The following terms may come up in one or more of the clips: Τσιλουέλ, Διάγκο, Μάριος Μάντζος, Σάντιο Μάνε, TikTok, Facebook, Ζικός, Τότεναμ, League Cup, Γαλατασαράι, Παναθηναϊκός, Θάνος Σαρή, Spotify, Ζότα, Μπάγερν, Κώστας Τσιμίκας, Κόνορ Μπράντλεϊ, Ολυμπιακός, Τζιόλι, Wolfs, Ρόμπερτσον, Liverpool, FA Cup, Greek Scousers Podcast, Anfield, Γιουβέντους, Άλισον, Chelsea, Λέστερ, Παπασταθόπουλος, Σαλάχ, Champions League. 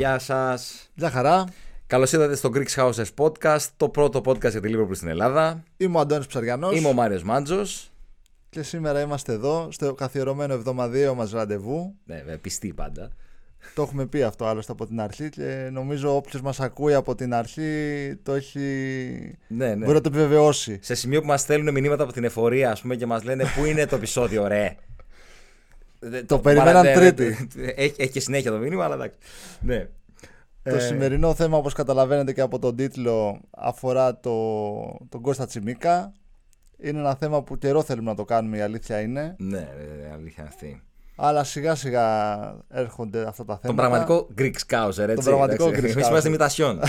Γεια σας. Γεια χαρά. Καλώς ήρθατε στο Greek Scousers Podcast, το πρώτο podcast για τη Liverpool στην Ελλάδα. Είμαι ο Αντώνης Ψαριανός. Είμαι ο Μάριος Μάντζος. Και σήμερα είμαστε εδώ στο καθιερωμένο εβδομαδιαίο μας ραντεβού. Ναι, πιστοί πάντα. Το έχουμε πει αυτό άλλωστε από την αρχή και νομίζω όποιος μας ακούει από την αρχή το έχει. Ναι, ναι. Μπορεί να το επιβεβαιώσει. Σε σημείο που μας στέλνουν μηνύματα από την εφορία, ας πούμε, και μας λένε πού είναι το επεισόδιο, ρε. Το περιμέναν Τρίτη. Έχει και συνέχεια το μήνυμα, αλλά εντάξει. Ναι. Το σημερινό θέμα, όπως καταλαβαίνετε και από τον τίτλο, αφορά τον Κώστα Τσιμίκα. Είναι ένα θέμα που καιρό θέλουμε να το κάνουμε, η αλήθεια είναι. Ναι, η αλήθεια αυτή. Αλλά σιγά σιγά έρχονται αυτά τα θέματα. Τον πραγματικό Greek Scouser, έτσι. Τον πραγματικό Greek Scouser. Εμείς είμαστε μητασιών.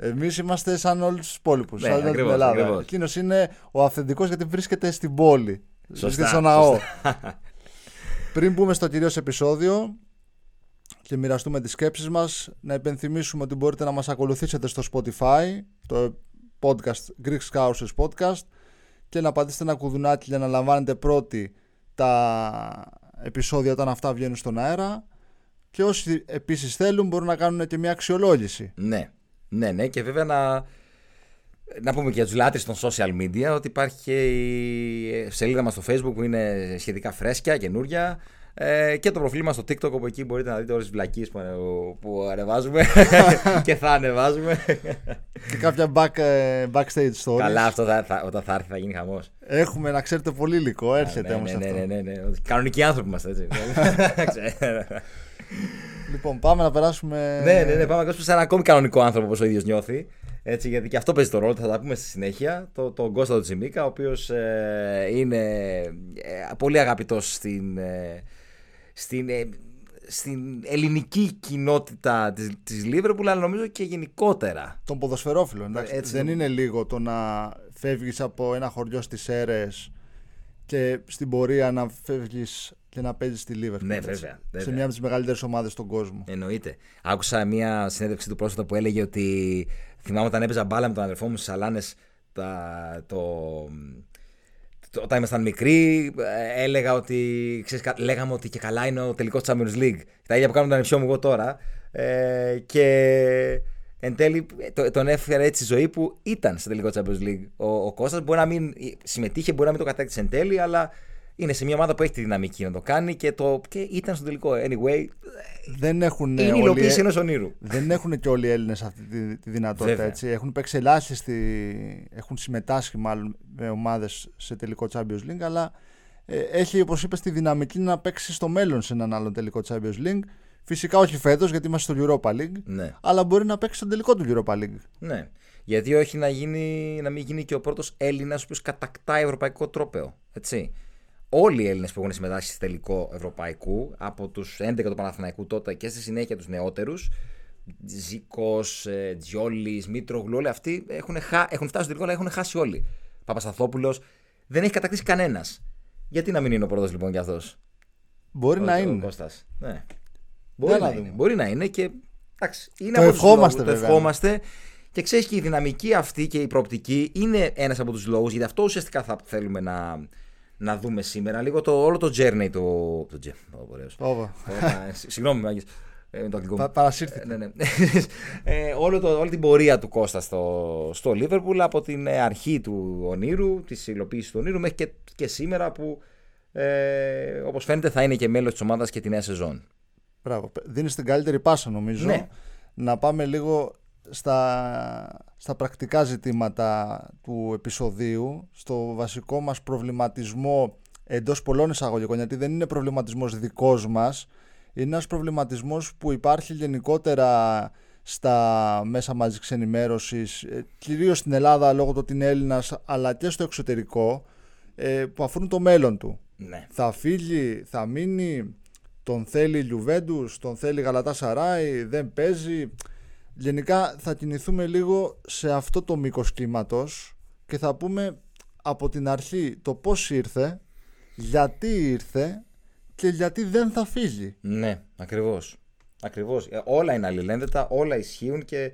Εμείς είμαστε σαν όλους τους υπόλοιπους. Ναι, σαν την Ελλάδα. Εκείνος είναι ο αυθεντικός γιατί βρίσκεται στην πόλη. Σωστά, βρίσκεται στο ναό. Πριν μπούμε στο κυρίως επεισόδιο και μοιραστούμε τις σκέψεις μας, να υπενθυμίσουμε ότι μπορείτε να μας ακολουθήσετε στο Spotify, το podcast Greek Scousers Podcast, και να πατήσετε ένα κουδουνάκι για να λαμβάνετε πρώτοι τα επεισόδια όταν αυτά βγαίνουν στον αέρα. Και όσοι επίσης θέλουν μπορούν να κάνουν και μια αξιολόγηση. Ναι, ναι, ναι. Και βέβαια να πούμε και για τους λάτρεις των social media ότι υπάρχει και η σελίδα μας στο Facebook που είναι σχετικά φρέσκια, καινούρια, και το προφίλ μας στο TikTok, όπου εκεί μπορείτε να δείτε όλες τις βλακίες που ανεβάζουμε και θα ανεβάζουμε. Και κάποια backstage stories. Καλά, αυτό όταν θα έρθει θα γίνει χαμός. Έχουμε, να ξέρετε, πολύ υλικό, έρχεται όμως αυτό. Ναι. Κανονικοί άνθρωποι είμαστε, έτσι. Λοιπόν, πάμε να περάσουμε. Ναι, πάμε να περάσουμε σε ένα ακόμη κανονικό άνθρωπο, όπως ο ίδιος νιώθει. Έτσι, γιατί και αυτό παίζει το ρόλο, θα τα πούμε στη συνέχεια. Τον Κώστα τον Τσιμίκα, ο οποίος είναι πολύ αγαπητός στην ελληνική κοινότητα της Liverpool, αλλά νομίζω και γενικότερα. Των ποδοσφαιρόφιλων. Δεν είναι λίγο το να φεύγεις από ένα χωριό στις Έρες και στην πορεία να φεύγεις και να παίζεις στη Liverpool. Ναι, βέβαια. Σε μια από τις μεγαλύτερες ομάδες στον κόσμο. Εννοείται. Άκουσα μια συνέντευξη του πρόσφατα που έλεγε ότι. Θυμάμαι όταν έπαιζα μπάλα με τον αδερφό μου στις σαλάνες, όταν ήμασταν μικροί, έλεγα ότι, ξέρεις, λέγαμε ότι και καλά είναι ο τελικός Champions League. Τα ίδια που κάνω με τον ανεψιό μου εγώ τώρα. Και εν τέλει τον έφερε έτσι η ζωή που ήταν στο τελικό Champions League. Ο Κώστας μπορεί να μην συμμετείχε, μπορεί να μην το κατέκτησε εν τέλει, αλλά είναι σε μια ομάδα που έχει τη δυναμική να το κάνει και ήταν στο τελικό. Anyway, είναι υλοποίηση ενός ονείρου. Δεν έχουν και όλοι οι Έλληνες αυτή τη δυνατότητα. Έτσι. Έχουν παίξει έχουν συμμετάσχει μάλλον με ομάδες σε τελικό Champions League, αλλά έχει, όπως είπες, τη δυναμική να παίξει στο μέλλον σε έναν άλλο τελικό Champions League. Φυσικά όχι φέτος, γιατί είμαστε στο Europa League, ναι. Αλλά μπορεί να παίξει στο τελικό του Europa League. Ναι. Γιατί όχι να μην γίνει και ο πρώτος Έλληνας ο οποίος κατακτά ευρωπαϊκό τρόπαιο. Έτσι. Όλοι οι Έλληνες που έχουν συμμετάσχει στο τελικό ευρωπαϊκού, από τους 11 του Παναθηναϊκού τότε και στη συνέχεια τους νεότερους, Ζικός, Τζιόλι, Μήτρογλου, όλοι αυτοί έχουν φτάσει στο τελικό, αλλά έχουν χάσει όλοι. Παπασταθόπουλος, δεν έχει κατακτήσει κανένας. Γιατί να μην είναι ο πρώτος λοιπόν κι αυτός? Μπορεί να είναι. Κώστας. Ναι. Μπορεί να είναι και. Εντάξει, είναι το ευχόμαστε. Και ξέρεις, και η δυναμική αυτή και η προοπτική είναι ένας από τους λόγους, γιατί αυτό ουσιαστικά θα θέλουμε να δούμε σήμερα λίγο όλο το journey του. Συγγνώμη, Μάγκης. Παρασύρθηκε. Όλη την πορεία του Κώστα στο Liverpool, από την αρχή του ονείρου, της υλοποίησης του ονείρου, μέχρι και σήμερα που, όπως φαίνεται, θα είναι και μέλος της ομάδας και τη νέα σεζόν. Μπράβο. Δίνεις την καλύτερη πάσα, νομίζω. Ναι. Να πάμε λίγο στα πρακτικά ζητήματα του επεισοδίου, στο βασικό μας προβληματισμό, εντός πολλών εισαγωγικών, γιατί δεν είναι προβληματισμός δικός μας, είναι ένας προβληματισμός που υπάρχει γενικότερα στα μέσα μαζικής ενημέρωσης, κυρίως στην Ελλάδα λόγω του ότι είναι Έλληνας, αλλά και στο εξωτερικό, που αφορούν το μέλλον του. Ναι. Θα φύγει, θα μείνει, τον θέλει Γιουβέντους, τον θέλει Γαλατασαράι, δεν παίζει. Γενικά θα κινηθούμε λίγο σε αυτό το μήκος κύματος και θα πούμε από την αρχή το πώς ήρθε, γιατί ήρθε και γιατί δεν θα φύγει. Ναι, ακριβώς. Ακριβώς. Όλα είναι αλληλένδετα, όλα ισχύουν και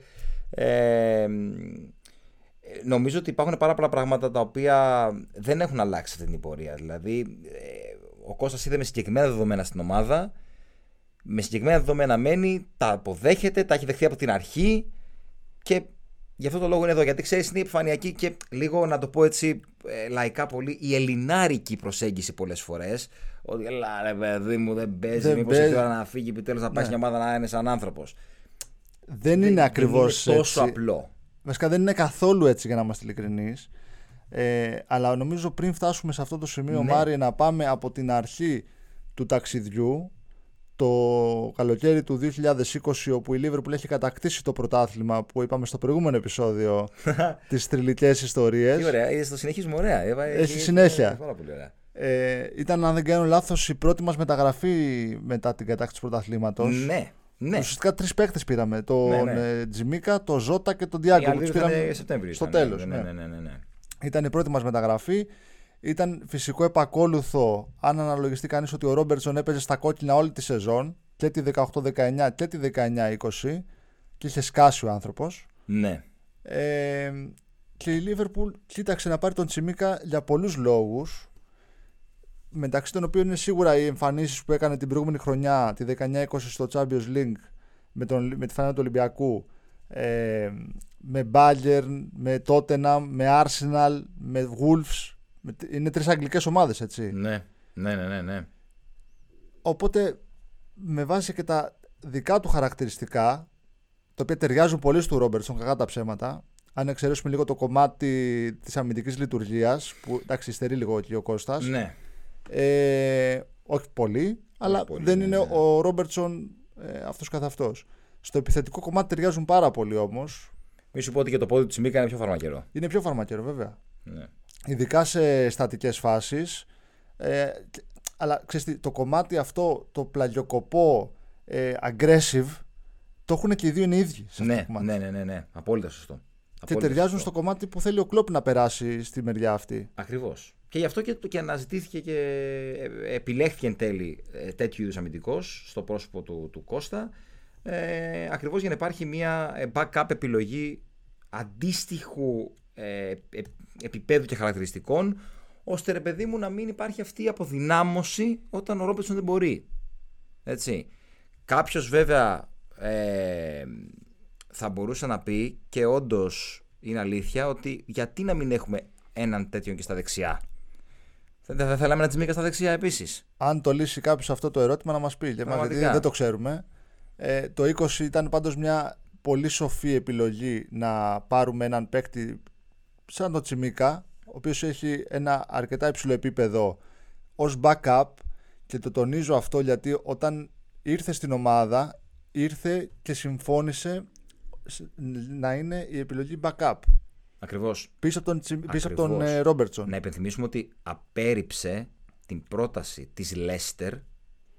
νομίζω ότι υπάρχουν πάρα πολλά πράγματα τα οποία δεν έχουν αλλάξει αυτή την πορεία. Δηλαδή, ο Κώστας είδε με συγκεκριμένα δεδομένα στην ομάδα με συγκεκριμένα δεδομένα μένει, τα αποδέχεται, τα έχει δεχθεί από την αρχή και γι' αυτό το λόγο είναι εδώ. Γιατί ξέρεις, είναι επιφανειακή και λίγο, να το πω έτσι λαϊκά πολύ, η ελληνάρικη προσέγγιση πολλές φορές. Ότι έλα ρε παιδί μου, δεν παίζει, μήπως έχει ώρα να φύγει, επιτέλους να πάει μια ομάδα να είναι σαν άνθρωπος. Δεν είναι ακριβώς τόσο έτσι. Απλό. Βασικά δεν είναι καθόλου έτσι, για να είμαστε ειλικρινείς. Αλλά νομίζω πριν φτάσουμε σε αυτό το σημείο, ναι. Μάρι, να πάμε από την αρχή του ταξιδιού, το καλοκαίρι του 2020, όπου η Liverpool έχει κατακτήσει το πρωτάθλημα που είπαμε στο προηγούμενο επεισόδιο, τις θρυλικές ιστορίες. Τι ωραία, είδες, το συνεχίζουμε ωραία. Έχει συνέχεια. Πάρα πολύ ωραία. Ήταν, αν δεν κάνω λάθος, η πρώτη μας μεταγραφή μετά την κατάκτηση του πρωταθλήματος. Ναι. Ναι. Ουσιαστικά τρεις παίκτες πήραμε. Τον Τσιμίκα, τον Ζότα και τον Διάγκο. Τους πήραμε στο τέλος. Ναι. Ήταν η πρώτη μας μεταγραφή. Ήταν φυσικό επακόλουθο, αν αναλογιστεί κανείς, ότι ο Ρόμπερτσον έπαιζε στα κόκκινα όλη τη σεζόν, και τη 18-19 και τη 19-20, και είχε σκάσει ο άνθρωπος. Ναι. Και η Λίβερπουλ κοίταξε να πάρει τον Τσιμίκα για πολλούς λόγους, μεταξύ των οποίων είναι σίγουρα οι εμφανίσεις που έκανε την προηγούμενη χρονιά, τη 19-20, στο Champions League με τη φανέλα του Ολυμπιακού, με Μπάγερν, με Τότεναμ, με Arsenal, με Wolfs. Είναι τρεις αγγλικές ομάδες, έτσι. Ναι. Οπότε, με βάση και τα δικά του χαρακτηριστικά, τα οποία ταιριάζουν πολύ στο Ρόμπερτσον, κακά τα ψέματα, αν εξαιρέσουμε λίγο το κομμάτι της αμυντικής λειτουργίας, που εντάξει, υστερεί λίγο και ο Κώστας. Ναι. Όχι πολύ, αλλά πολύ, δεν είναι ο Ρόμπερτσον αυτός καθ' αυτός. Στο επιθετικό κομμάτι ταιριάζουν πάρα πολύ όμως. Μη σου πω ότι και το πόδι του Τσιμίκα είναι πιο φαρμακερό. Είναι πιο φαρμακερό, βέβαια. Ναι. Ειδικά σε στατικές φάσεις, αλλά ξέρεις, το κομμάτι αυτό, το πλαγιοκοπό, aggressive, το έχουν και οι δύο, είναι ίδιοι σε αυτό το κομμάτι. Ναι, απόλυτα σωστό. Και ταιριάζουν σωστό. Στο κομμάτι που θέλει ο Κλόπ να περάσει στη μεριά αυτή. Ακριβώς. Και γι' αυτό και αναζητήθηκε και επιλέχθηκε εν τέλει τέτοιου είδους αμυντικός στο πρόσωπο του Κώστα, ακριβώς για να υπάρχει μια backup επιλογή αντίστοιχου επίπεδου και χαρακτηριστικών, ώστε, ρε παιδί μου, να μην υπάρχει αυτή η αποδυνάμωση όταν ο Ρόμπερτσον δεν μπορεί. Έτσι. Κάποιος βέβαια θα μπορούσε να πει, και όντως είναι αλήθεια, ότι γιατί να μην έχουμε έναν τέτοιον και στα δεξιά. Θα θέλαμε να Τσιμίκα στα δεξιά επίσης. Αν το λύσει κάποιος αυτό το ερώτημα, να μας πει, γιατί δεν το ξέρουμε. Το 20 ήταν πάντως μια πολύ σοφή επιλογή να πάρουμε έναν παίκτη σαν τον Τσιμίκα, ο οποίος έχει ένα αρκετά υψηλό επίπεδο ως backup, και το τονίζω αυτό γιατί όταν ήρθε στην ομάδα ήρθε και συμφώνησε να είναι η επιλογή backup. Ακριβώς. Πίσω από τον Ρόμπερτσον. Να υπενθυμίσουμε ότι απέρριψε την πρόταση της Λέστερ,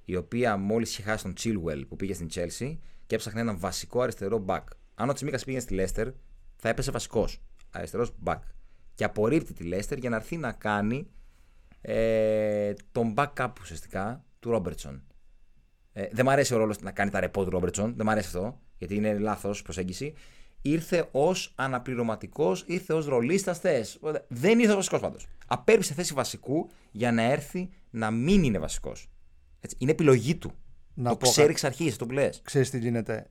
η οποία μόλις είχε χάσει τον Τσιλουέλ που πήγε στην Chelsea και έψαχνε έναν βασικό αριστερό back. Αν ο Τσιμίκας πήγαινε στη Λέστερ, θα έπεσε βασικός αριστερός back, και απορρίπτει τη Λέστερ για να έρθει να κάνει τον backup ουσιαστικά του Ρόμπερτσον. Δεν μ' αρέσει ο ρόλος να κάνει τα ρεπό του Ρόμπερτσον, δεν μ' αρέσει αυτό, γιατί είναι λάθος προσέγγιση. Ήρθε ως αναπληρωματικός, ήρθε ως ρολίστας θες. Δεν ήρθε ως βασικός πάντως. Απέρριψε θέση βασικού για να έρθει να μην είναι βασικός. Έτσι, είναι επιλογή του. Το ξέρει εξ αρχής, το πλέον. Ξέρεις τι γίνεται.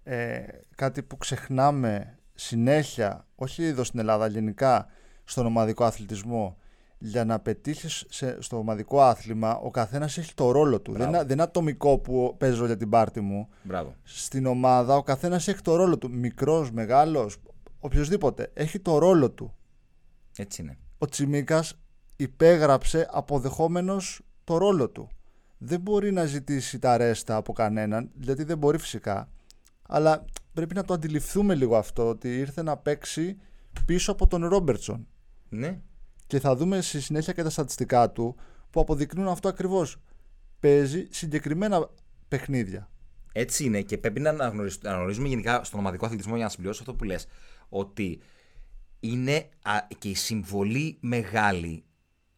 Κάτι που ξεχνάμε συνέχεια, όχι εδώ στην Ελλάδα, γενικά στον ομαδικό αθλητισμό. Για να πετύχεις στο ομαδικό άθλημα, ο καθένας έχει το ρόλο του. Δεν είναι ατομικό που παίζω για την πάρτι μου. Μπράβο. Στην ομάδα ο καθένας έχει το ρόλο του. Μικρός, μεγάλος, οποιοσδήποτε. Έχει το ρόλο του. Έτσι είναι. Ο Τσιμίκας υπέγραψε αποδεχόμενος το ρόλο του. Δεν μπορεί να ζητήσει τα ρέστα από κανέναν, γιατί δεν μπορεί φυσικά. Αλλά πρέπει να το αντιληφθούμε λίγο αυτό, ότι ήρθε να παίξει πίσω από τον Ρόμπερτσον. Ναι. Και θα δούμε στη συνέχεια και τα στατιστικά του που αποδεικνύουν αυτό ακριβώς. Παίζει συγκεκριμένα παιχνίδια. Έτσι είναι, και πρέπει να αναγνωρίζουμε γενικά στον ομαδικό αθλητισμό, για να συμπληρώσω αυτό που λες, ότι είναι και η συμβολή μεγάλη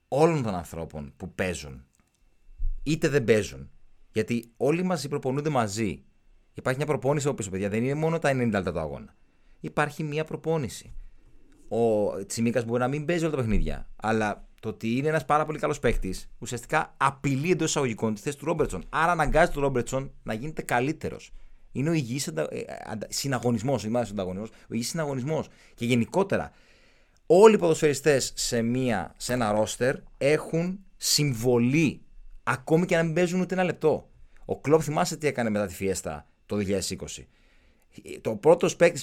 όλων των ανθρώπων που παίζουν, είτε δεν παίζουν. Γιατί όλοι μαζί προπονούνται μαζί. Υπάρχει μια προπόνηση όπως, παιδιά, δεν είναι μόνο τα 90 λεπτά του αγώνα. Υπάρχει μια προπόνηση. Ο Τσιμίκας μπορεί να μην παίζει όλα τα παιχνίδια, αλλά το ότι είναι ένας πάρα πολύ καλός παίκτης, ουσιαστικά απειλεί εντός εισαγωγικών τη θέση του Ρόμπερτσον. Άρα αναγκάζει τον Ρόμπερτσον να γίνεται καλύτερος. Είναι ο υγιής συναγωνισμός, ο υγιής συναγωνισμός. Και γενικότερα, όλοι οι ποδοσφαιριστές σε ένα ρόστερ έχουν συμβολή, ακόμη και να μην παίζουν ούτε ένα λεπτό. Ο Κλόπ, θυμάσαι τι έκανε μετά τη Φιέστα το 2020. Το πρώτο παίκτη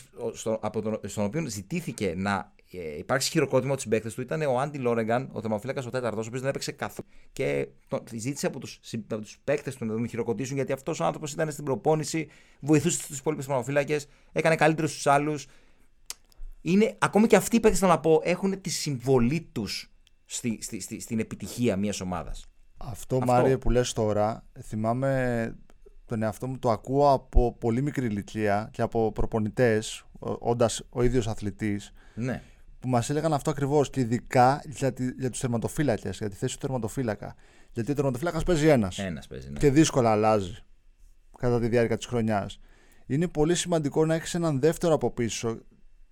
στον οποίο ζητήθηκε να υπάρξει χειροκρότημα από τους παίκτες του ήταν ο Άντι Λόρεγκαν, ο τερματοφύλακας ο τέταρτος, ο οποίος δεν έπαιξε καθόλου. Και ζήτησε από τους παίκτες του να τον χειροκροτήσουν, γιατί αυτός ο άνθρωπος ήταν στην προπόνηση, βοηθούσε τους υπόλοιπους τερματοφύλακες, έκανε καλύτερους τους άλλους. Ακόμη και αυτοί οι παίκτες, θέλω να πω, έχουν τη συμβολή τους στην επιτυχία μιας ομάδας. Αυτό. Μάριε, που λες τώρα, θυμάμαι τον εαυτό μου, το ακούω από πολύ μικρή ηλικία και από προπονητές, όντας ο ίδιος αθλητής, ναι, που μας έλεγαν αυτό ακριβώς, και ειδικά για τους τερματοφύλακες, για τη θέση του τερματοφύλακα. Γιατί ο τερματοφύλακας παίζει ένας παίζει, ναι, και δύσκολα αλλάζει κατά τη διάρκεια της χρονιάς. Είναι πολύ σημαντικό να έχεις έναν δεύτερο από πίσω,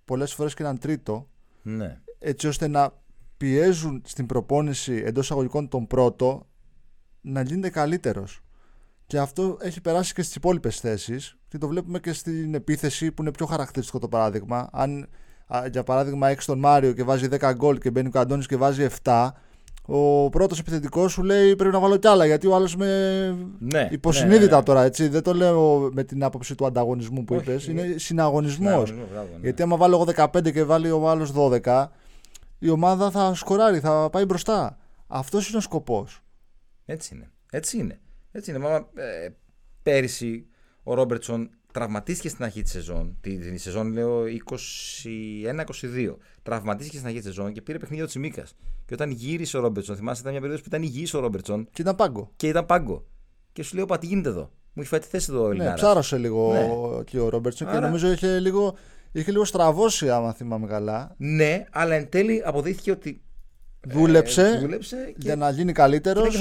πολλές φορές και έναν τρίτο, ναι, έτσι ώστε να πιέζουν στην προπόνηση εντός εισαγωγικών τον πρώτο να γίνεται καλύτερος. Και αυτό έχει περάσει και στις υπόλοιπες θέσεις και το βλέπουμε και στην επίθεση, που είναι πιο χαρακτηριστικό το παράδειγμα. Αν για παράδειγμα έχεις τον Μάριο και βάζει 10 γκολ και μπαίνει ο Αντώνης και βάζει 7, ο πρώτος επιθετικός σου λέει πρέπει να βάλω κι άλλα, γιατί ο άλλος με υποσυνείδητα. Τώρα, έτσι, δεν το λέω με την άποψη του ανταγωνισμού που είπες, είναι συναγωνισμός. Γιατί άμα βάλω εγώ 15 και βάλει ο άλλος 12, η ομάδα θα σκοράρει, θα πάει μπροστά. Αυτός είναι ο σκοπός. Έτσι είναι. Μα, πέρυσι ο Ρόμπερτσον τραυματίστηκε στην αρχή της σεζόν. Την σεζόν, λέω, 21-22. Τραυματίστηκε στην αρχή της σεζόν και πήρε παιχνίδι ο Τσιμίκας. Και όταν γύρισε ο Ρόμπερτσον, θυμάσαι, ήταν μια περίοδος που ήταν υγιής ο Ρόμπερτσον. Και ήταν πάγκο. Και σου λέω, τι γίνεται εδώ. Μου έχει φάει τη θέση εδώ ο Ελληνάρας. Ναι, ψάρωσε λίγο και ο Ρόμπερτσον. Άρα... και νομίζω είχε λίγο στραβώσει, άμα θυμάμαι καλά. Ναι, αλλά εν τέλει αποδείχθηκε ότι. Δούλεψε για να γίνει καλύτερος. Ήταν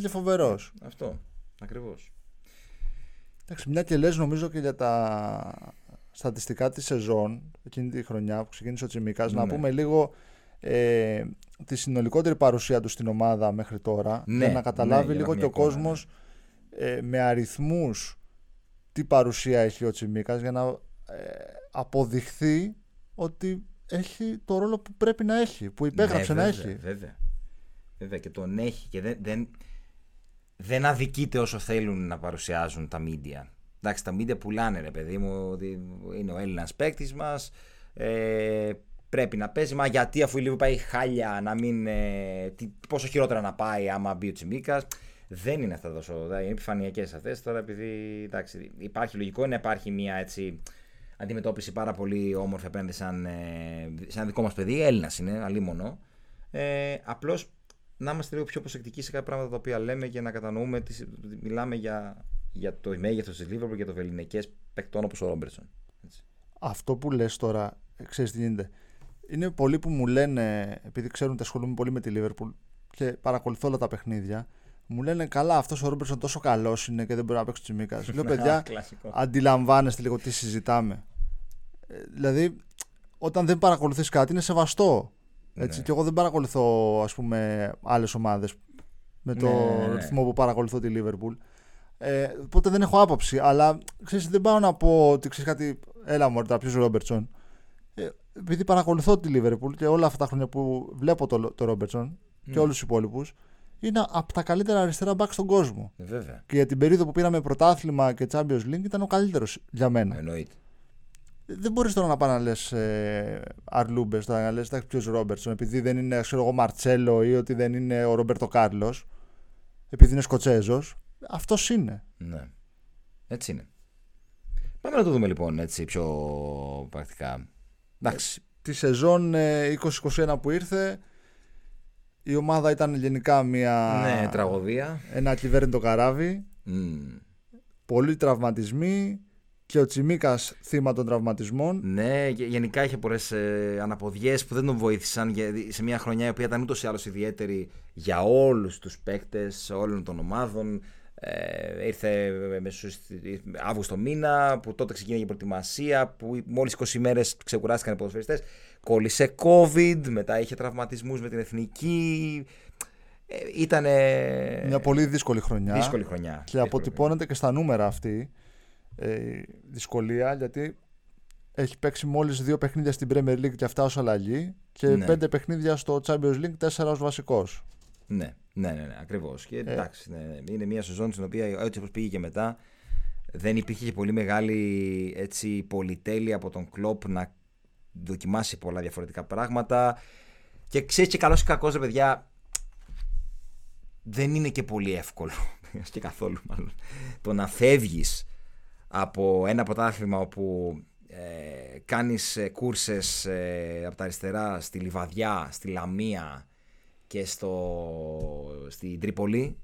και φοβερός μετά. Αυτό. Ακριβώς. Εντάξει, μια και λες, νομίζω και για τα στατιστικά της σεζόν, εκείνη τη χρονιά που ξεκίνησε ο Τσιμίκας, να πούμε λίγο τη συνολικότερη παρουσία του στην ομάδα μέχρι τώρα. Ναι, για να καταλάβει λίγο και ο κόσμος με αριθμούς τι παρουσία έχει ο Τσιμίκας, για να αποδειχθεί ότι έχει το ρόλο που πρέπει να έχει, που υπέγραψε να έχει. Βέβαια, και τον έχει, και δεν αδικείται όσο θέλουν να παρουσιάζουν τα μίντια. Εντάξει, τα μίντια πουλάνε, ρε παιδί μου, ότι είναι ο Έλληνας παίκτης μας, πρέπει να παίζει. Μα γιατί, αφού η Λίβερπουλ πάει χάλια, να μην. Πόσο χειρότερα να πάει άμα μπει ο Τσιμίκας. Δεν είναι αυτά τόσο. Είναι επιφανειακές αυτές. Τώρα, επειδή εντάξει, υπάρχει λογικό να υπάρχει μια έτσι. Αντιμετώπιση πάρα πολύ όμορφη απέναντι σαν δικό μας παιδί. Έλληνας είναι, αλίμονο. Απλώς να είμαστε λίγο πιο προσεκτικοί σε κάποια πράγματα τα οποία λέμε και να κατανοούμε ότι μιλάμε για το μέγεθος της Liverpool και το βεληνικές παικτών όπως ο Ρόμπερτσον. Αυτό που λες τώρα, ξέρεις τι γίνεται. Είναι πολλοί που μου λένε, επειδή ξέρουν ότι ασχολούμαι πολύ με τη Liverpool και παρακολουθώ όλα τα παιχνίδια, μου λένε καλά, αυτός ο Ρόμπερτσον τόσο καλός είναι και δεν μπορεί να παίξει ο Τσιμίκας. Λέω, παιδιά, αντιλαμβάνεστε λίγο τι συζητάμε. Δηλαδή, όταν δεν παρακολουθείς κάτι, είναι σεβαστό. Έτσι, ναι. Και εγώ δεν παρακολουθώ, ας πούμε, άλλες ομάδες με τον ρυθμό που παρακολουθώ τη Λίβερπουλ. Οπότε δεν έχω άποψη. Αλλά ξέρεις, δεν πάω να πω ότι ξέρεις κάτι, έλα μωρέ, να πιω ο Ρόμπερτσον. Επειδή παρακολουθώ τη Λίβερπουλ και όλα αυτά τα χρόνια που βλέπω το Ρόμπερτσον και όλους τους υπόλοιπους, είναι από τα καλύτερα αριστερά μπακ στον κόσμο. Βέβαια. Και για την περίοδο που πήραμε πρωτάθλημα και Champions League ήταν ο καλύτερος για μένα. Εννοείται. Δεν μπορείς τώρα να πας να λες Αρλούμπες, να λες ποιος Ρόμπερτσον, επειδή δεν είναι, ξέρω εγώ, Μαρτσέλο ή ότι δεν είναι ο Ρομπέρτο Κάρλος, επειδή είναι Σκοτσέζος. Αυτός είναι. Ναι. Έτσι είναι. Πάμε να το δούμε λοιπόν έτσι πιο πρακτικά. Εντάξει. Τη σεζόν 2021 που ήρθε, η ομάδα ήταν γενικά μια τραγωδία. Ένα κυβέρνητο καράβι. Πολλοί τραυματισμοί. Και ο Τσιμίκας θύμα των τραυματισμών. Ναι, γενικά είχε πολλές αναποδιές που δεν τον βοήθησαν σε μια χρονιά η οποία ήταν ούτως ή άλλως ιδιαίτερη για όλους τους παίκτες όλων των ομάδων. Ήρθε Αύγουστο μήνα, που τότε ξεκίνησε η προετοιμασία, που μόλις 20 ημέρες ξεκουράστηκαν οι ποδοσφαιριστές. Κόλλησε COVID, μετά είχε τραυματισμούς με την εθνική. Ήτανε μια πολύ δύσκολη χρονιά. Και αποτυπώνεται και στα νούμερα αυτή δυσκολία, γιατί έχει παίξει μόλις 2 παιχνίδια στην Premier League και αυτά ως αλλαγή, και 5 παιχνίδια στο Champions League, 4 ως βασικός. Ναι, ακριβώς. Και εντάξει, είναι μια σεζόν στην οποία, έτσι όπως πήγε και μετά, δεν υπήρχε και πολύ μεγάλη πολυτέλεια από τον Κλόπ να δοκιμάσει πολλά διαφορετικά πράγματα. Και ξέρεις, και καλός και κακός, ρε παιδιά, δεν είναι και πολύ εύκολο, και καθόλου μάλλον, το να φεύγεις από ένα πρωτάθλημα όπου κάνεις κούρσες από τα αριστερά στη Λιβαδιά, στη Λαμία και στην Τρίπολη,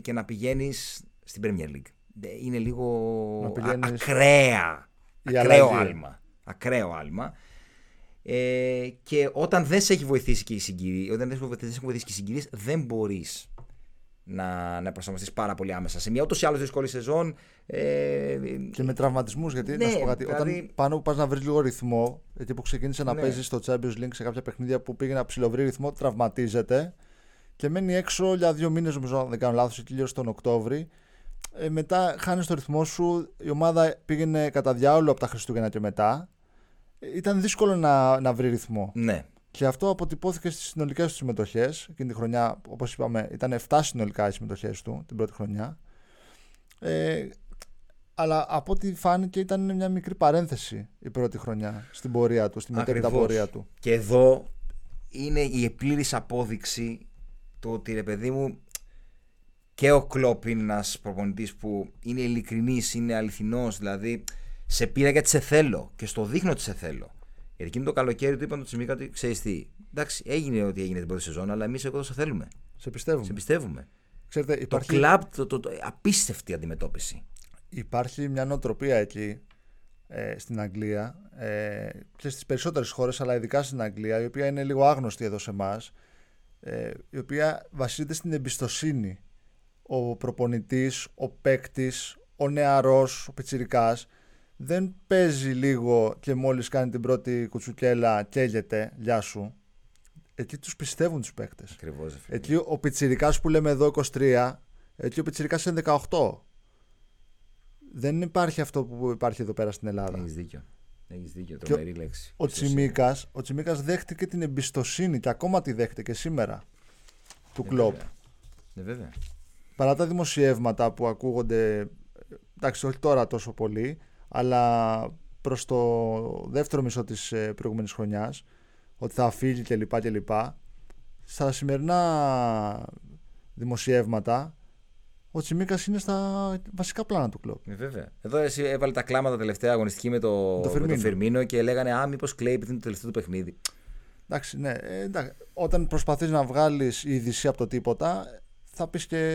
και να πηγαίνεις στην Premier League. Είναι λίγο ακραίο άλμα. Και όταν δεν σε έχει βοηθήσει και η συγκυρίες, δεν μπορείς να προσαρμοστείς πάρα πολύ άμεσα σε μια ούτως ή άλλως δύσκολη σεζόν. Και με τραυματισμούς, γιατί να σου πω κάτι, όταν πάνω που πας να βρεις λίγο ρυθμό, γιατί που ξεκίνησε να παίζεις στο Champions League σε κάποια παιχνίδια που πήγε να ψιλοβρει ρυθμό, τραυματίζεται και μένει έξω για 2 μήνες, νομίζω, αν δεν κάνω λάθος, τελείωσε τον Οκτώβρη. Μετά χάνεις το ρυθμό σου, η ομάδα πήγαινε κατά διάολο από τα Χριστούγεννα και μετά. Ήταν δύσκολο να βρει ρυθμό. Ναι. Και αυτό αποτυπώθηκε στις συνολικές του συμμετοχές. Εκείνη τη χρονιά, όπως είπαμε, ήταν 7 συνολικά οι συμμετοχές του την πρώτη χρονιά. Αλλά από ό,τι φάνηκε, ήταν μια μικρή παρένθεση η πρώτη χρονιά στην πορεία του, στη μετέπειτα πορεία του. Και εδώ είναι η πλήρης απόδειξη του ότι, ρε παιδί μου, και ο Κλόπ είναι ένας προπονητής που είναι ειλικρινής, είναι αληθινός. Δηλαδή, σε πήρα γιατί σε θέλω και στο δείχνω ότι σε θέλω. Γιατί εκείνο το καλοκαίρι του είπαν τον Τσιμίκα ότι ξέρεις τι, εντάξει, έγινε ό,τι έγινε την πρώτη σεζόν, αλλά εμείς εδώ σε θέλουμε. Σε πιστεύουμε. Ξέρετε, υπάρχει... Το κλαμπ, απίστευτη αντιμετώπιση. Υπάρχει μια νοοτροπία εκεί στην Αγγλία και στις περισσότερες χώρες, αλλά ειδικά στην Αγγλία, η οποία είναι λίγο άγνωστη εδώ σε εμάς, η οποία βασίζεται στην εμπιστοσύνη. Ο προπονητής, ο παίκτης, ο νεαρός, ο πιτσιρικάς, δεν παίζει λίγο και μόλις κάνει την πρώτη κουτσουκέλα καίγεται, γεια σου. Εκεί τους πιστεύουν τους παίκτες. Ακριβώς. Εκεί ο πιτσιρικάς που λέμε εδώ 23, εκεί ο πιτσιρικάς είναι 18. Δεν υπάρχει αυτό που υπάρχει εδώ πέρα στην Ελλάδα. Έχεις δίκιο, τρομερή λέξη. Ο Τσιμίκας δέχτηκε την εμπιστοσύνη και ακόμα τη δέχτηκε σήμερα του Κλόπ. Βέβαια. Παρά τα δημοσιεύματα που ακούγονται, εντάξει, όχι τώρα τόσο πολύ, αλλά προς το δεύτερο μισό της προηγούμενης χρονιάς, ότι θα φύγει κλπ. Στα σημερινά δημοσιεύματα, ο Τσιμίκας είναι στα βασικά πλάνα του Κλόπ. Βέβαια. Εδώ εσύ έβαλε τα κλάματα τελευταία αγωνιστική με το Φιρμίνο και λέγανε μήπως κλαίει επειδή είναι το τελευταίο του παιχνίδι. Εντάξει, ναι. Όταν προσπαθείς να βγάλεις είδηση από το τίποτα, θα πεις και.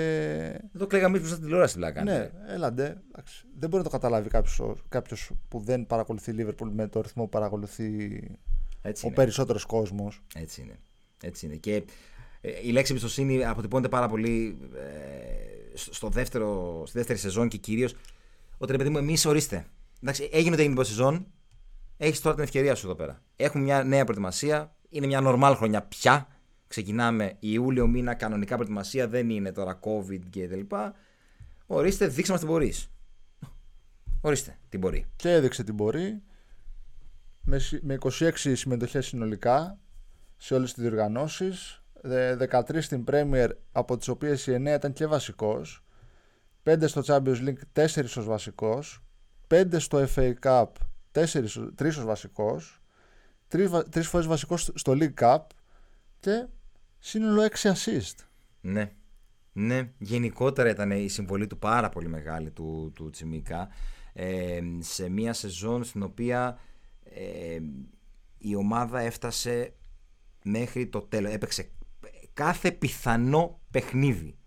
Εδώ κλαίγαμε εμείς μπροστά στην τηλεόραση, πλάκα. Ναι, έλαντε. Δεν μπορεί να το καταλάβει κάποιος που δεν παρακολουθεί Liverpool με το ρυθμό που παρακολουθεί ο περισσότερος κόσμος. Έτσι είναι. Και η λέξη εμπιστοσύνη αποτυπώνεται πάρα πολύ στη δεύτερη σεζόν και κυρίως ότι, ρε παιδί μου, εμείς ορίστε. Εντάξει, έγινε την σεζόν, έχεις τώρα την ευκαιρία σου εδώ πέρα. Έχουμε μια νέα προετοιμασία, είναι μια normal χρονιά πια. Ξεκινάμε Ιούλιο μήνα, κανονικά προετοιμασία, δεν είναι τώρα COVID και τα λοιπά. Ορίστε, δείξε μας τι μπορείς. Ορίστε, τι μπορεί. Και έδειξε τι μπορεί. Με 26 συμμετοχές συνολικά σε όλες τις διοργανώσεις. 13 στην Premier, από τις οποίες η 9 ήταν και βασικός. 5 στο Champions League, 4 ως βασικός. 5 στο FA Cup, 3 ως βασικός. 3 φορές βασικός στο League Cup. Και σύνολο 6 assist. Ναι. Γενικότερα ήταν η συμβολή του πάρα πολύ μεγάλη του Τσιμίκα σε μια σεζόν στην οποία η ομάδα έφτασε μέχρι το τέλος. Έπαιξε κάθε πιθανό παιχνίδι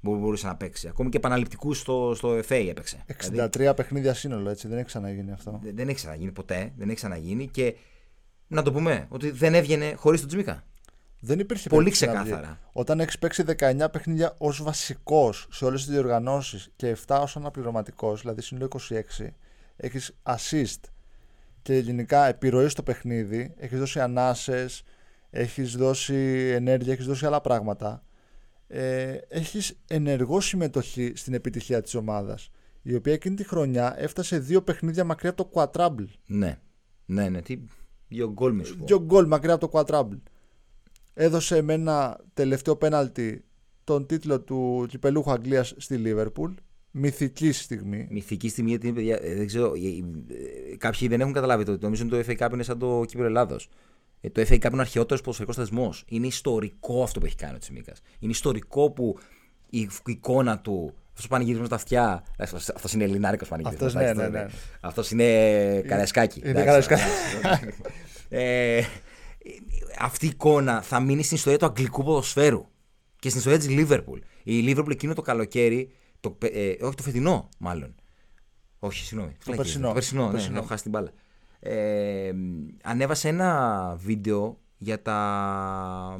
που μπορούσε να παίξει. Ακόμη και επαναληπτικούς στο FA έπαιξε. 63 παιχνίδια σύνολο, έτσι. Δεν έχει ξαναγίνει αυτό. Δεν έχει ξαναγίνει ποτέ. Και να το πούμε ότι δεν έβγαινε χωρίς τον Τσιμίκα. Δεν υπήρχε πολύ ξεκάθαρα. Όταν έχει παίξει 19 παιχνίδια ως βασικός σε όλες τις διοργανώσεις και 7 ως αναπληρωματικός, δηλαδή σύνολο 26, έχεις assist και γενικά επιρροή στο παιχνίδι, έχεις δώσει ανάσες, έχεις δώσει ενέργεια, έχεις δώσει άλλα πράγματα. Έχεις ενεργό συμμετοχή στην επιτυχία της ομάδας, η οποία εκείνη τη χρονιά έφτασε 2 παιχνίδια μακριά από το quadruple. Ναι, ναι, ναι. 2 γκολ με σου πω. 2 γκολ μακριά από το quadruple. Έδωσε με ένα τελευταίο πέναλτι τον τίτλο του κυπελούχου Αγγλίας στη Λίβερπουλ. Μυθική στιγμή. Μυθική στιγμή, γιατί δεν ξέρω, κάποιοι δεν έχουν καταλάβει το. Νομίζουν ότι το FA Cup είναι σαν το κύπελλο Ελλάδος. Το FA Cup είναι ο αρχαιότερος ποδοσφαιρικός θεσμός. Είναι ιστορικό αυτό που έχει κάνει ο Τσιμίκας. Είναι ιστορικό που η εικόνα του, αυτός ο πανηγύρισμος με τα αυτιά. Αυτός είναι ελληνάρικος πανηγύρισμος. Αυτός, ναι, ναι, ναι. Αυτός είναι Καραϊσκάκη. Είναι Καραϊσκάκη. Αυτή η εικόνα θα μείνει στην ιστορία του αγγλικού ποδοσφαίρου και στην ιστορία της Λίβερπουλ. Η Λίβερπουλ εκείνο το καλοκαίρι, όχι το φετινό μάλλον. Όχι, συγγνώμη. Το περσινό. Ναι, έχω χάσει την μπάλα. Ανέβασε ένα βίντεο για τα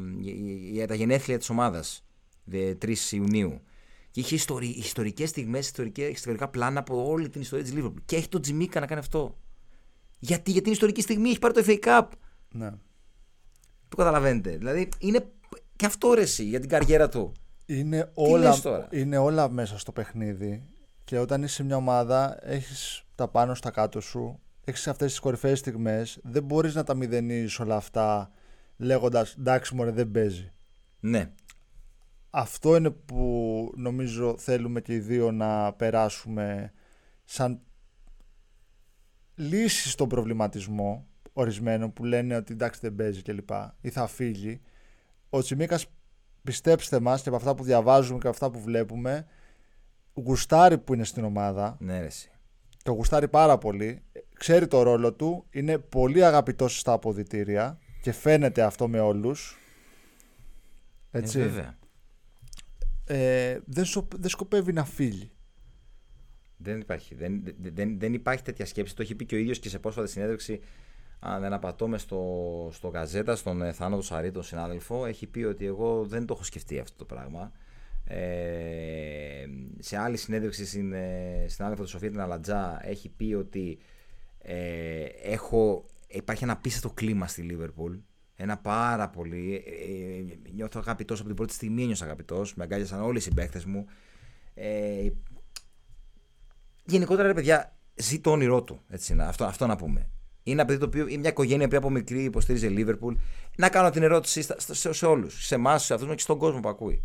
γενέθλια της ομάδας 3 Ιουνίου και είχε ιστορικές στιγμές, ιστορικά πλάνα από όλη την ιστορία της Λίβερπουλ και έχει τον Τσιμίκα να κάνει αυτό. Γιατί για την ιστορική στιγμή έχει πάρει το FA Cup. Ναι. Το καταλαβαίνετε. Δηλαδή είναι και αυτό ρε εσύ, για την καριέρα του. Είναι όλα μέσα στο παιχνίδι και όταν είσαι μια ομάδα έχεις τα πάνω στα κάτω σου, έχεις αυτές τις κορυφαίες στιγμές, δεν μπορείς να τα μηδενίζεις όλα αυτά λέγοντας εντάξει μωρέ δεν παίζει. Ναι. Αυτό είναι που νομίζω θέλουμε και οι δύο να περάσουμε σαν λύση στον προβληματισμό ορισμένων που λένε ότι εντάξει δεν παίζει κλπ. Ή θα φύγει. Ο Τσιμίκας, πιστέψτε μας, και από αυτά που διαβάζουμε και από αυτά που βλέπουμε, γουστάρει που είναι στην ομάδα. Ναι, εσύ. Το γουστάρει πάρα πολύ. Ξέρει το ρόλο του. Είναι πολύ αγαπητός στα αποδυτήρια και φαίνεται αυτό με όλους. Έτσι. Βέβαια. Δεν σκοπεύει να φύγει. Δεν υπάρχει τέτοια σκέψη. Το έχει πει και ο ίδιος και σε πρόσφατη συνέντευξη. Αν δεν απατώμε στο Γαζέτα, στον Θάνο του Σαρή, τον συνάδελφο, έχει πει ότι εγώ δεν το έχω σκεφτεί αυτό το πράγμα. Σε άλλη συνέντευξη στην άδελφο του Σοφία την Αλατζά έχει πει ότι υπάρχει ένα απίστευτο κλίμα στη Λίβερπουλ. Ένα πάρα πολύ. Νιώθω αγαπητός από την πρώτη στιγμή, νιώθω αγαπητός. Με αγκάλιασαν όλοι οι συμπαίκτες μου. Γενικότερα, ρε παιδιά, ζει το όνειρό του. Έτσι, αυτό να πούμε. Είναι ένα παιδί το οποίο είναι μια οικογένεια που από μικρή υποστήριζε Λίβερπουλ. Να κάνω την ερώτηση σε όλους, σε εμάς, σε αυτούς και στον κόσμο που ακούει.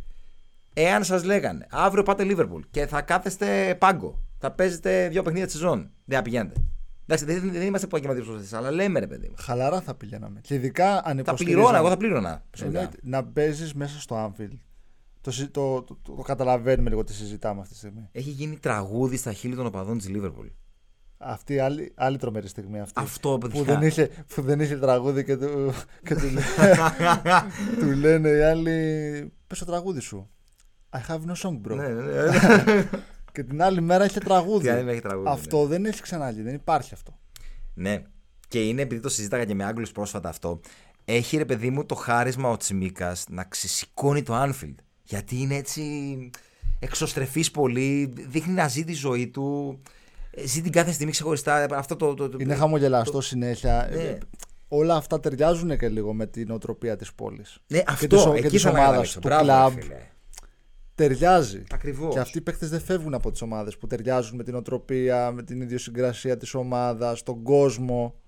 Εάν σας λέγανε αύριο πάτε Λίβερπουλ και θα κάθεστε πάγκο, θα παίζετε 2 παιχνίδια τη σεζόν, δεν θα πηγαίνετε. Εντάξει, δεν είμαστε επαγγελματίε προσθέσει, αλλά λέμε ρε παιδί μου. Χαλαρά θα πηγαίναμε. Και ειδικά αν υποστηρίζαμε. Εγώ θα πλήρωνα. Να παίζεις μέσα στο Anfield. Το καταλαβαίνουμε λίγο τι συζητάμε αυτή τη στιγμή. Έχει γίνει τραγούδι στα χείλη των οπαδών τη Λίβερπουλ. Αυτή άλλη τρομερή στιγμή αυτή. Αυτό που δεν είχε τραγούδι και του λένε οι άλλοι πες το τραγούδι σου. I have no song bro. Και την άλλη μέρα είχε τραγούδι. Αυτό δεν έχει ξαναγίνει, δεν υπάρχει αυτό. Ναι, και είναι επειδή το συζήταγα και με Άγγλους πρόσφατα αυτό. Έχει ρε παιδί μου το χάρισμα ο Τσιμίκας να ξεσηκώνει το Anfield. Γιατί είναι έτσι εξωστρεφής πολύ, δείχνει να ζει τη ζωή του. Ζει την κάθε στιγμή ξεχωριστά. Αυτό είναι χαμογελαστό συνέχεια. Ναι. Όλα αυτά ταιριάζουν και λίγο με την οτροπία της πόλης. Ναι, αυτό και της ομάδας, του κλαμπ. Ταιριάζει. Ακριβώς. Και αυτοί οι παίκτες δεν φεύγουν από τις ομάδες που ταιριάζουν με την οτροπία, με την ιδιοσυγκρασία της ομάδας, τον κόσμο.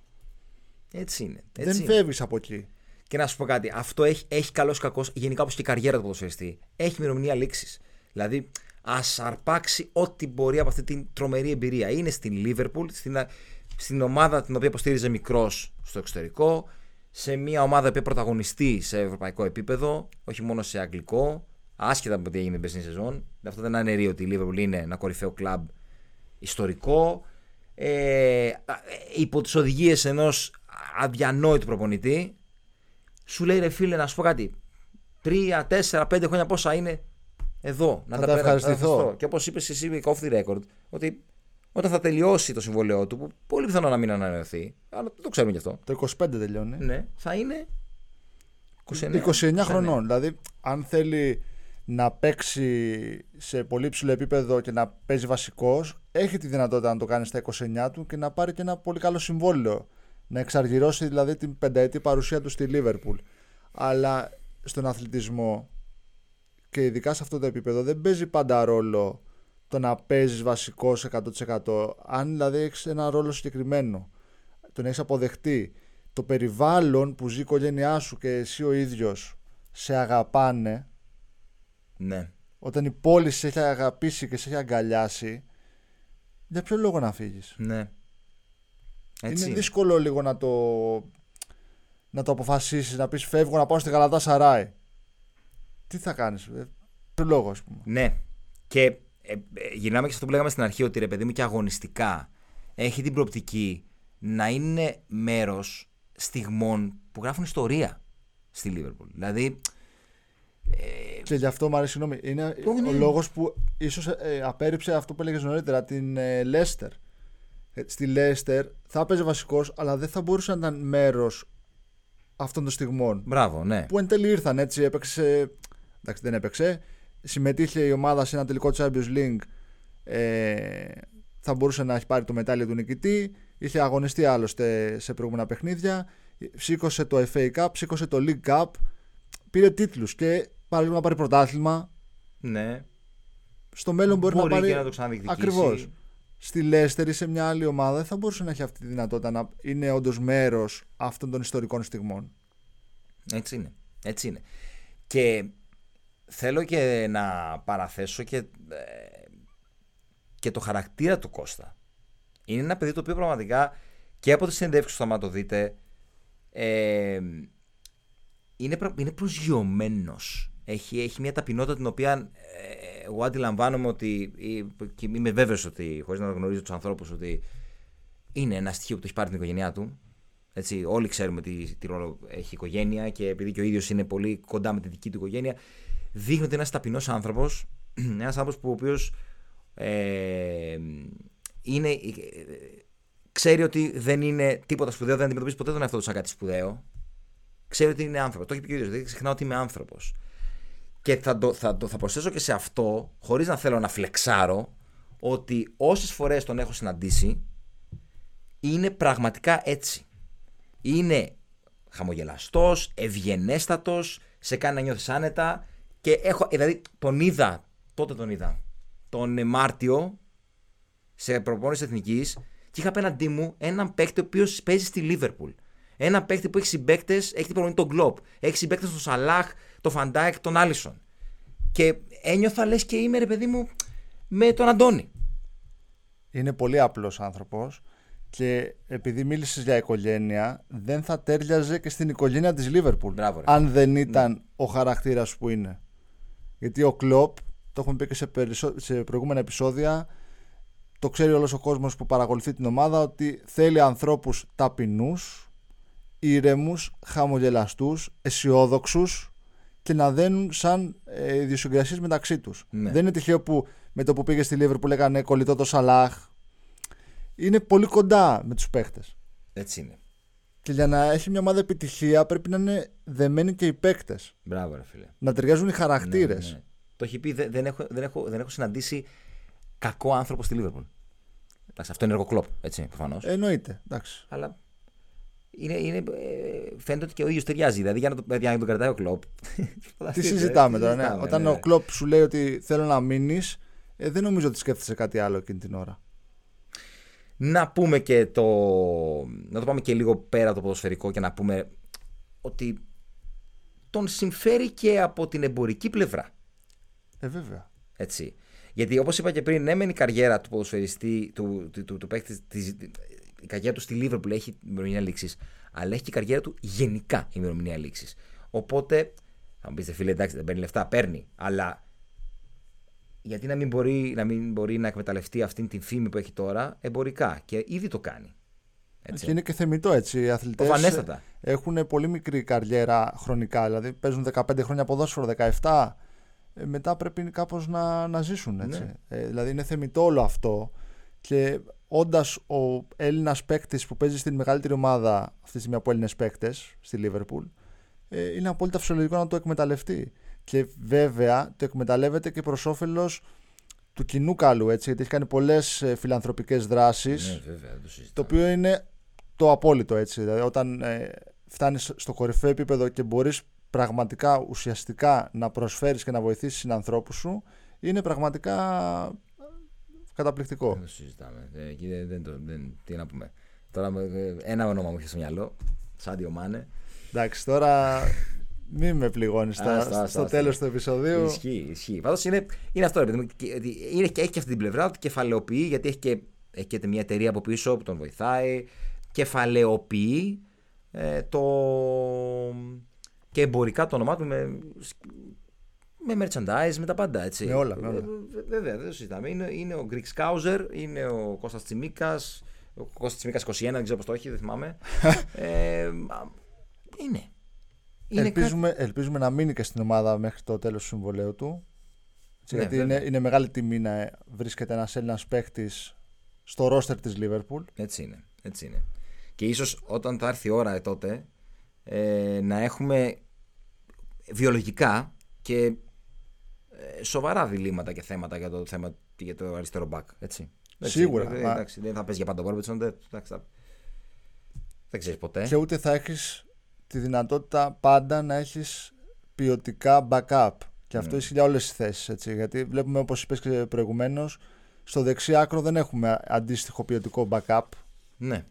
Έτσι είναι. Δεν φεύγεις από εκεί. Και να σου πω κάτι. Αυτό έχει καλός κακός, γενικά όπως και η καριέρα του ποδοσφαιριστή. Έχει ημερομηνία λήξης. Δηλαδή. Ας αρπάξει ό,τι μπορεί από αυτή την τρομερή εμπειρία. Είναι στην Λίβερπουλ, στην ομάδα την οποία υποστήριζε μικρός στο εξωτερικό, σε μια ομάδα που πρωταγωνιστεί σε ευρωπαϊκό επίπεδο, όχι μόνο σε αγγλικό, άσχετα με τι έγινε την περσινή σεζόν. Αυτό δεν αναιρεί ότι η Λίβερπουλ είναι ένα κορυφαίο κλαμπ ιστορικό. Υπό τις οδηγίες ενός αδιανόητου προπονητή, σου λέει ρε φίλε, να σου πω κάτι, 3, 4, 5 χρόνια πόσα είναι. Εδώ, να τα ευχαριστώ. Και όπως είπες εσύ, off the record, ότι όταν θα τελειώσει το συμβόλαιό του, που πολύ πιθανό να μην ανανεωθεί, αλλά το ξέρουμε γι' αυτό. Το 25 τελειώνει. Ναι, θα είναι 29 χρονών. Δηλαδή, αν θέλει να παίξει σε πολύ ψηλό επίπεδο και να παίζει βασικός, έχει τη δυνατότητα να το κάνει στα 29 του και να πάρει και ένα πολύ καλό συμβόλαιο. Να εξαργυρώσει δηλαδή την πενταετή παρουσία του στη Liverpool. Αλλά στον αθλητισμό και ειδικά σε αυτό το επίπεδο δεν παίζει πάντα ρόλο το να παίζεις βασικός 100%. Αν δηλαδή έχεις ένα ρόλο συγκεκριμένο, τον έχεις αποδεχτεί, το περιβάλλον που ζει η οικογένειά σου και εσύ ο ίδιος σε αγαπάνε. Ναι. Όταν η πόλη σε έχει αγαπήσει και σε έχει αγκαλιάσει, για ποιο λόγο να φύγεις? Ναι. Έτσι. Είναι δύσκολο λίγο να το αποφασίσεις, να πεις φεύγω να πάω στη Γαλατασαράι. Τι θα κάνεις, ποιο λόγο, ας πούμε. Ναι. Και γυρνάμε και σε αυτό που λέγαμε στην αρχή, ότι ρε παιδί μου και αγωνιστικά έχει την προοπτική να είναι μέρος στιγμών που γράφουν ιστορία στη Λίβερπουλ. Δηλαδή. Και γι' αυτό μου αρέσει, συγγνώμη. Είναι ο λόγος που ίσως απέρριψε αυτό που έλεγες νωρίτερα, την Λέστερ. Στη Λέστερ θα έπαιζε βασικός, αλλά δεν θα μπορούσε να ήταν μέρος αυτών των στιγμών. Μπράβο, ναι. Που εν τέλει ήρθαν έτσι. Έπαιξε. Εντάξει, δεν έπαιξε. Συμμετείχε η ομάδα σε ένα τελικό Champions League. Θα μπορούσε να έχει πάρει το μετάλλιο του νικητή. Είχε αγωνιστεί άλλωστε σε προηγούμενα παιχνίδια. Σήκωσε το FA Cup, σήκωσε το League Cup. Πήρε τίτλους και παράλληλα να πάρει πρωτάθλημα. Ναι. Στο μέλλον μπορεί να πάρει. Και να το ξαναδικήσει. Ακριβώς. Στη Λέστερ ή σε μια άλλη ομάδα δεν θα μπορούσε να έχει αυτή τη δυνατότητα να είναι όντως μέρος αυτών των ιστορικών στιγμών. Έτσι είναι. Έτσι είναι. Και θέλω και να παραθέσω και το χαρακτήρα του Κώστα. Είναι ένα παιδί το οποίο πραγματικά και από τις συνεντεύξεις θα το δείτε, είναι προσγειωμένος. Έχει μια ταπεινότητα την οποία εγώ αντιλαμβάνομαι ότι, και είμαι βέβαιος ότι, χωρίς να γνωρίζω τους ανθρώπους, ότι είναι ένα στοιχείο που το έχει πάρει την οικογένειά του. Έτσι, όλοι ξέρουμε τι ρόλο έχει η οικογένεια, και επειδή και ο ίδιος είναι πολύ κοντά με τη δική του οικογένεια, δείχνει ότι είναι ένας ταπεινός άνθρωπος, ένας άνθρωπος που ο οποίος ξέρει ότι δεν είναι τίποτα σπουδαίο, δεν αντιμετωπίζει ποτέ τον εαυτό του σαν κάτι σπουδαίο. Ξέρει ότι είναι άνθρωπος. Το έχει πει ο ίδιος, δηλαδή ξεχνάω ότι είμαι άνθρωπος. Και θα προσθέσω και σε αυτό, χωρίς να θέλω να φλεξάρω, ότι όσες φορές τον έχω συναντήσει, είναι πραγματικά έτσι. Είναι χαμογελαστός, ευγενέστατος, σε κάνει να νιώθεις άνετα. Και δηλαδή τον είδα, τον Μάρτιο, σε προπόνηση εθνικής, και είχα απέναντί μου έναν παίκτη ο οποίος παίζει στη Λίβερπουλ. Ένα παίκτη που έχει συμπαίκτες, έχει την προπονητή τον Κλόπ, έχει συμπαίκτες τον Σαλάχ, τον Φαντάικ, τον Άλισον. Και ένιωθα λες και είμαι, ρε παιδί μου, με τον Αντώνη. Είναι πολύ απλός άνθρωπος και επειδή μίλησες για οικογένεια, δεν θα τέριαζε και στην οικογένεια της Λίβερπουλ. Αν δεν ήταν ο χαρακτήρας που είναι. Γιατί ο Κλόπ, το έχουμε πει και σε προηγούμενα επεισόδια, το ξέρει όλος ο κόσμος που παρακολουθεί την ομάδα, ότι θέλει ανθρώπους ταπεινούς, ήρεμους, χαμογελαστούς, αισιόδοξους και να δένουν σαν ιδιοσυγκρασίες μεταξύ τους. Ναι. Δεν είναι τυχαίο που με το που πήγε στη Λίβερπουλ που λέγανε κολλητό το Σαλάχ. Είναι πολύ κοντά με τους παίκτες. Έτσι είναι. Και για να έχει μια ομάδα επιτυχία πρέπει να είναι δεμένοι και οι παίκτες. Μπράβο, ρε φίλε. Να ταιριάζουν οι χαρακτήρες. Ναι, ναι. Το έχει πει, δεν έχω συναντήσει κακό άνθρωπο στη Λίβερπουλ. Αυτό είναι έργο Κλόπ, έτσι, προφανώς. Εννοείται. Εντάξει. Αλλά φαίνεται ότι και ο ίδιος ταιριάζει. Δηλαδή για να τον κρατάει ο Κλόπ. Τι συζητάμε τώρα. Ναι. Όταν ο Κλόπ σου λέει ότι θέλω να μείνεις, δεν νομίζω ότι σκέφτεσαι κάτι άλλο εκείνη την ώρα. Να πούμε και να το πάμε και λίγο πέρα από το ποδοσφαιρικό και να πούμε ότι τον συμφέρει και από την εμπορική πλευρά. Βέβαια. Έτσι. Γιατί όπως είπα και πριν, ναι, μεν η καριέρα του ποδοσφαιριστή, του παίκτη, η καριέρα του στη Λίβερπουλ έχει ημερομηνία λήξης, αλλά έχει και η καριέρα του γενικά ημερομηνία λήξης. Οπότε, θα μου πείτε φίλε, εντάξει, δεν παίρνει λεφτά, παίρνει, αλλά γιατί να μην μπορεί να εκμεταλλευτεί αυτή την φήμη που έχει τώρα εμπορικά, και ήδη το κάνει. Έτσι. Και είναι και θεμιτό έτσι. Οι αθλητές έχουν πολύ μικρή καριέρα χρονικά, δηλαδή παίζουν 15 χρόνια ποδόσφαιρο, 17. Μετά πρέπει κάπως να ζήσουν. Έτσι. Ναι. Δηλαδή είναι θεμιτό όλο αυτό. Και όντας ο Έλληνας παίκτης που παίζει στην μεγαλύτερη ομάδα αυτή τη στιγμή από Έλληνες παίκτες στη Λίβερπουλ, είναι απόλυτα φυσιολογικό να το εκμεταλλευτεί. Και βέβαια το εκμεταλλεύεται και προς όφελος του κοινού καλού, έτσι, γιατί έχει κάνει πολλές φιλανθρωπικές δράσεις. Ναι, βέβαια, το οποίο είναι το απόλυτο, έτσι. Δηλαδή, όταν φτάνεις στο κορυφαίο επίπεδο και μπορείς πραγματικά ουσιαστικά να προσφέρεις και να βοηθήσεις συνανθρώπους σου, είναι πραγματικά καταπληκτικό. Δεν το συζητάμε. Τι να πούμε. Τώρα ένα όνομα μου είχε στο μυαλό. Σάντιο Μάνε. Εντάξει, τώρα μην με πληγώνεις στο τέλος του επεισοδίου. Ισχύει. Πάντως είναι αυτό. Έχει και αυτή την πλευρά ότι κεφαλαιοποιεί, γιατί έχει και μια εταιρεία από πίσω που τον βοηθάει. Κεφαλαιοποιεί και εμπορικά το όνομά του με merchandise, με τα πάντα, έτσι. Με όλα. Βέβαια, δεν το συζητάμε. Είναι ο Greek Scouser, είναι ο Κώστας Τσιμίκας. Ο Κώστας Τσιμίκας 21, δεν ξέρω πώς το έχει, δεν θυμάμαι. Ελπίζουμε να μείνει και στην ομάδα μέχρι το τέλος του συμβολαίου του. Ναι, γιατί είναι μεγάλη τιμή να βρίσκεται ένας Έλληνας παίκτης στο ρόστερ της Liverpool. Έτσι είναι. Και ίσως όταν θα έρθει η ώρα τότε να έχουμε βιολογικά και σοβαρά διλήμματα και θέματα για το αριστερό μπακ. Σίγουρα. Δεν θα πες για πάντα ο Ρόμπερτσον. Δεν ξέρεις ποτέ. Και ούτε θα έχεις τη δυνατότητα πάντα να έχεις ποιοτικά backup. Και αυτό ισχύει για όλες τις θέσεις. Έτσι. Γιατί βλέπουμε, όπως είπες και προηγουμένως, στο δεξί άκρο δεν έχουμε αντίστοιχο ποιοτικό backup. Ναι.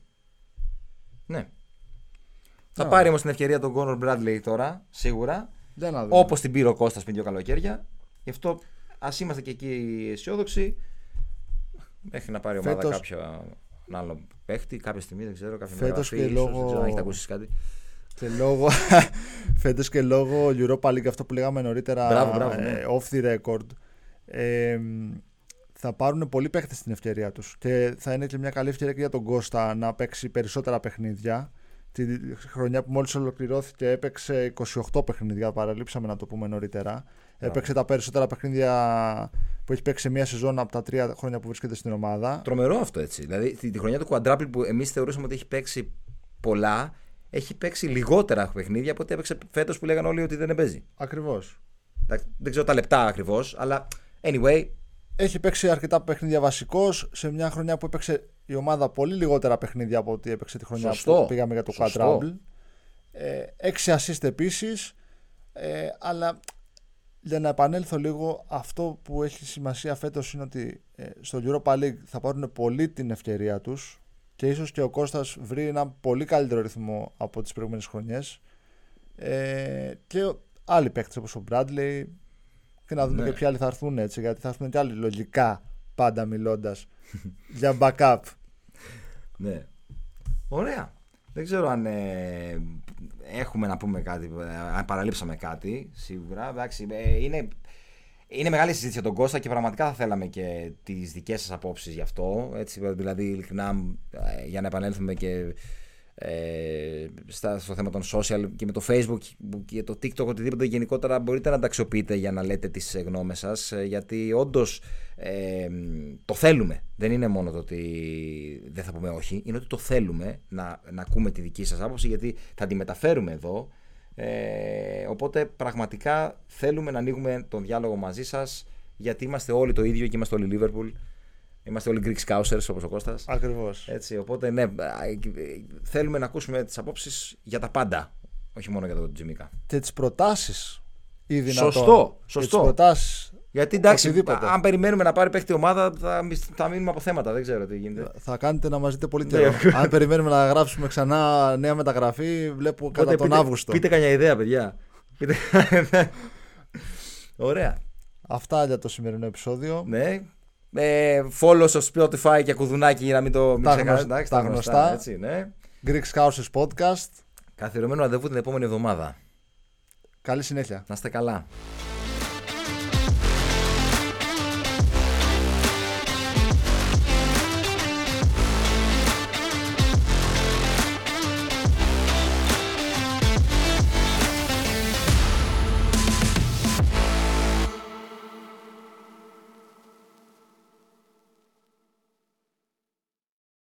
Θα πάρει όμως την ευκαιρία τον Κόνορ Μπράντλεϊ τώρα, σίγουρα. Όπως την πήρε ο Κώστας πριν δύο καλοκαίρια. Γι' αυτό ας είμαστε και εκεί αισιόδοξοι. Μέχρι να πάρει ομάδα κάποιον άλλο παίχτη, κάποια στιγμή, δεν ξέρω. Φέτος και λόγω. Έχετε ακούσει κάτι. Φέτος και λόγω Europa League, αυτό που λέγαμε νωρίτερα. Μπράβο, ναι. Off the record. Θα πάρουν πολλοί παίχτες την ευκαιρία τους. Και θα είναι και μια καλή ευκαιρία και για τον Κώστα να παίξει περισσότερα παιχνίδια. Τη χρονιά που μόλις ολοκληρώθηκε έπαιξε 28 παιχνίδια, παραλείψαμε να το πούμε νωρίτερα. Έπαιξε τα περισσότερα παιχνίδια που έχει παίξει σε μία σεζόν από τα 3 χρόνια που βρίσκεται στην ομάδα. Τρομερό αυτό, έτσι. Δηλαδή τη χρονιά του Quadruple που εμείς θεωρούσαμε ότι έχει παίξει πολλά, έχει παίξει λιγότερα παιχνίδια από ό,τι έπαιξε φέτος που λέγανε όλοι ότι δεν παίζει. Ακριβώς. Δεν ξέρω τα λεπτά ακριβώς, αλλά anyway. Έχει παίξει αρκετά παιχνίδια βασικός σε μια χρονιά που έπαιξε η ομάδα πολύ λιγότερα παιχνίδια από ό,τι έπαιξε τη χρονιά που πήγαμε για το quadruple. 6 assist επίσης. Αλλά για να επανέλθω λίγο, αυτό που έχει σημασία φέτος είναι ότι στο Europa League θα πάρουν πολύ την ευκαιρία τους και ίσως και ο Κώστας βρει ένα πολύ καλύτερο ρυθμό από τις προηγούμενες χρονιές. Και άλλοι παίκτες όπως ο Bradley. Και να δούμε και ποιοι άλλοι θα έρθουν, έτσι, γιατί θα έρθουν και άλλοι λογικά, πάντα μιλώντας, για backup. Ναι. Ωραία. Δεν ξέρω αν έχουμε να πούμε κάτι, αν παραλείψαμε κάτι, σίγουρα. Εντάξει, είναι μεγάλη συζήτηση για τον Κώστα και πραγματικά θα θέλαμε και τις δικές σας απόψεις γι' αυτό. Έτσι, δηλαδή, ειλικρινά, για να επανέλθουμε και στο θέμα των social και με το Facebook και το TikTok, οτιδήποτε γενικότερα μπορείτε να τα αξιοποιείτε για να λέτε τις γνώμες σας, γιατί όντως το θέλουμε. Δεν είναι μόνο το ότι δεν θα πούμε όχι, είναι ότι το θέλουμε να ακούμε τη δική σας άποψη, γιατί θα τη μεταφέρουμε εδώ, οπότε πραγματικά θέλουμε να ανοίγουμε τον διάλογο μαζί σας, γιατί είμαστε όλοι το ίδιο και είμαστε όλοι Liverpool. Είμαστε όλοι Greek Scousers, όπως ο Κώστας. Ακριβώς. Έτσι, οπότε ναι, θέλουμε να ακούσουμε τις απόψεις για τα πάντα. Όχι μόνο για τον Τσιμίκα. Και τις προτάσεις. Σωστό. Τις προτάσεις. Γιατί εντάξει, οτιδήποτε. Αν περιμένουμε να πάρει παίχτη ομάδα, θα μείνουμε από θέματα. Δεν ξέρω τι γίνεται. Θα κάνετε να μας δείτε πολύ καιρό. Αν περιμένουμε να γράψουμε ξανά νέα μεταγραφή, βλέπω κατά τον Αύγουστο. Πείτε καμιά ιδέα, παιδιά. Ωραία. Αυτά για το σημερινό επεισόδιο. Ναι. Follow στο Spotify και κουδουνάκι για να μην το ξεχάσετε. Τα γνωστά. Έτσι, ναι. Greek Scousers Podcast. Καθιερωμένο ραντεβού την επόμενη εβδομάδα. Καλή συνέχεια. Να είστε καλά.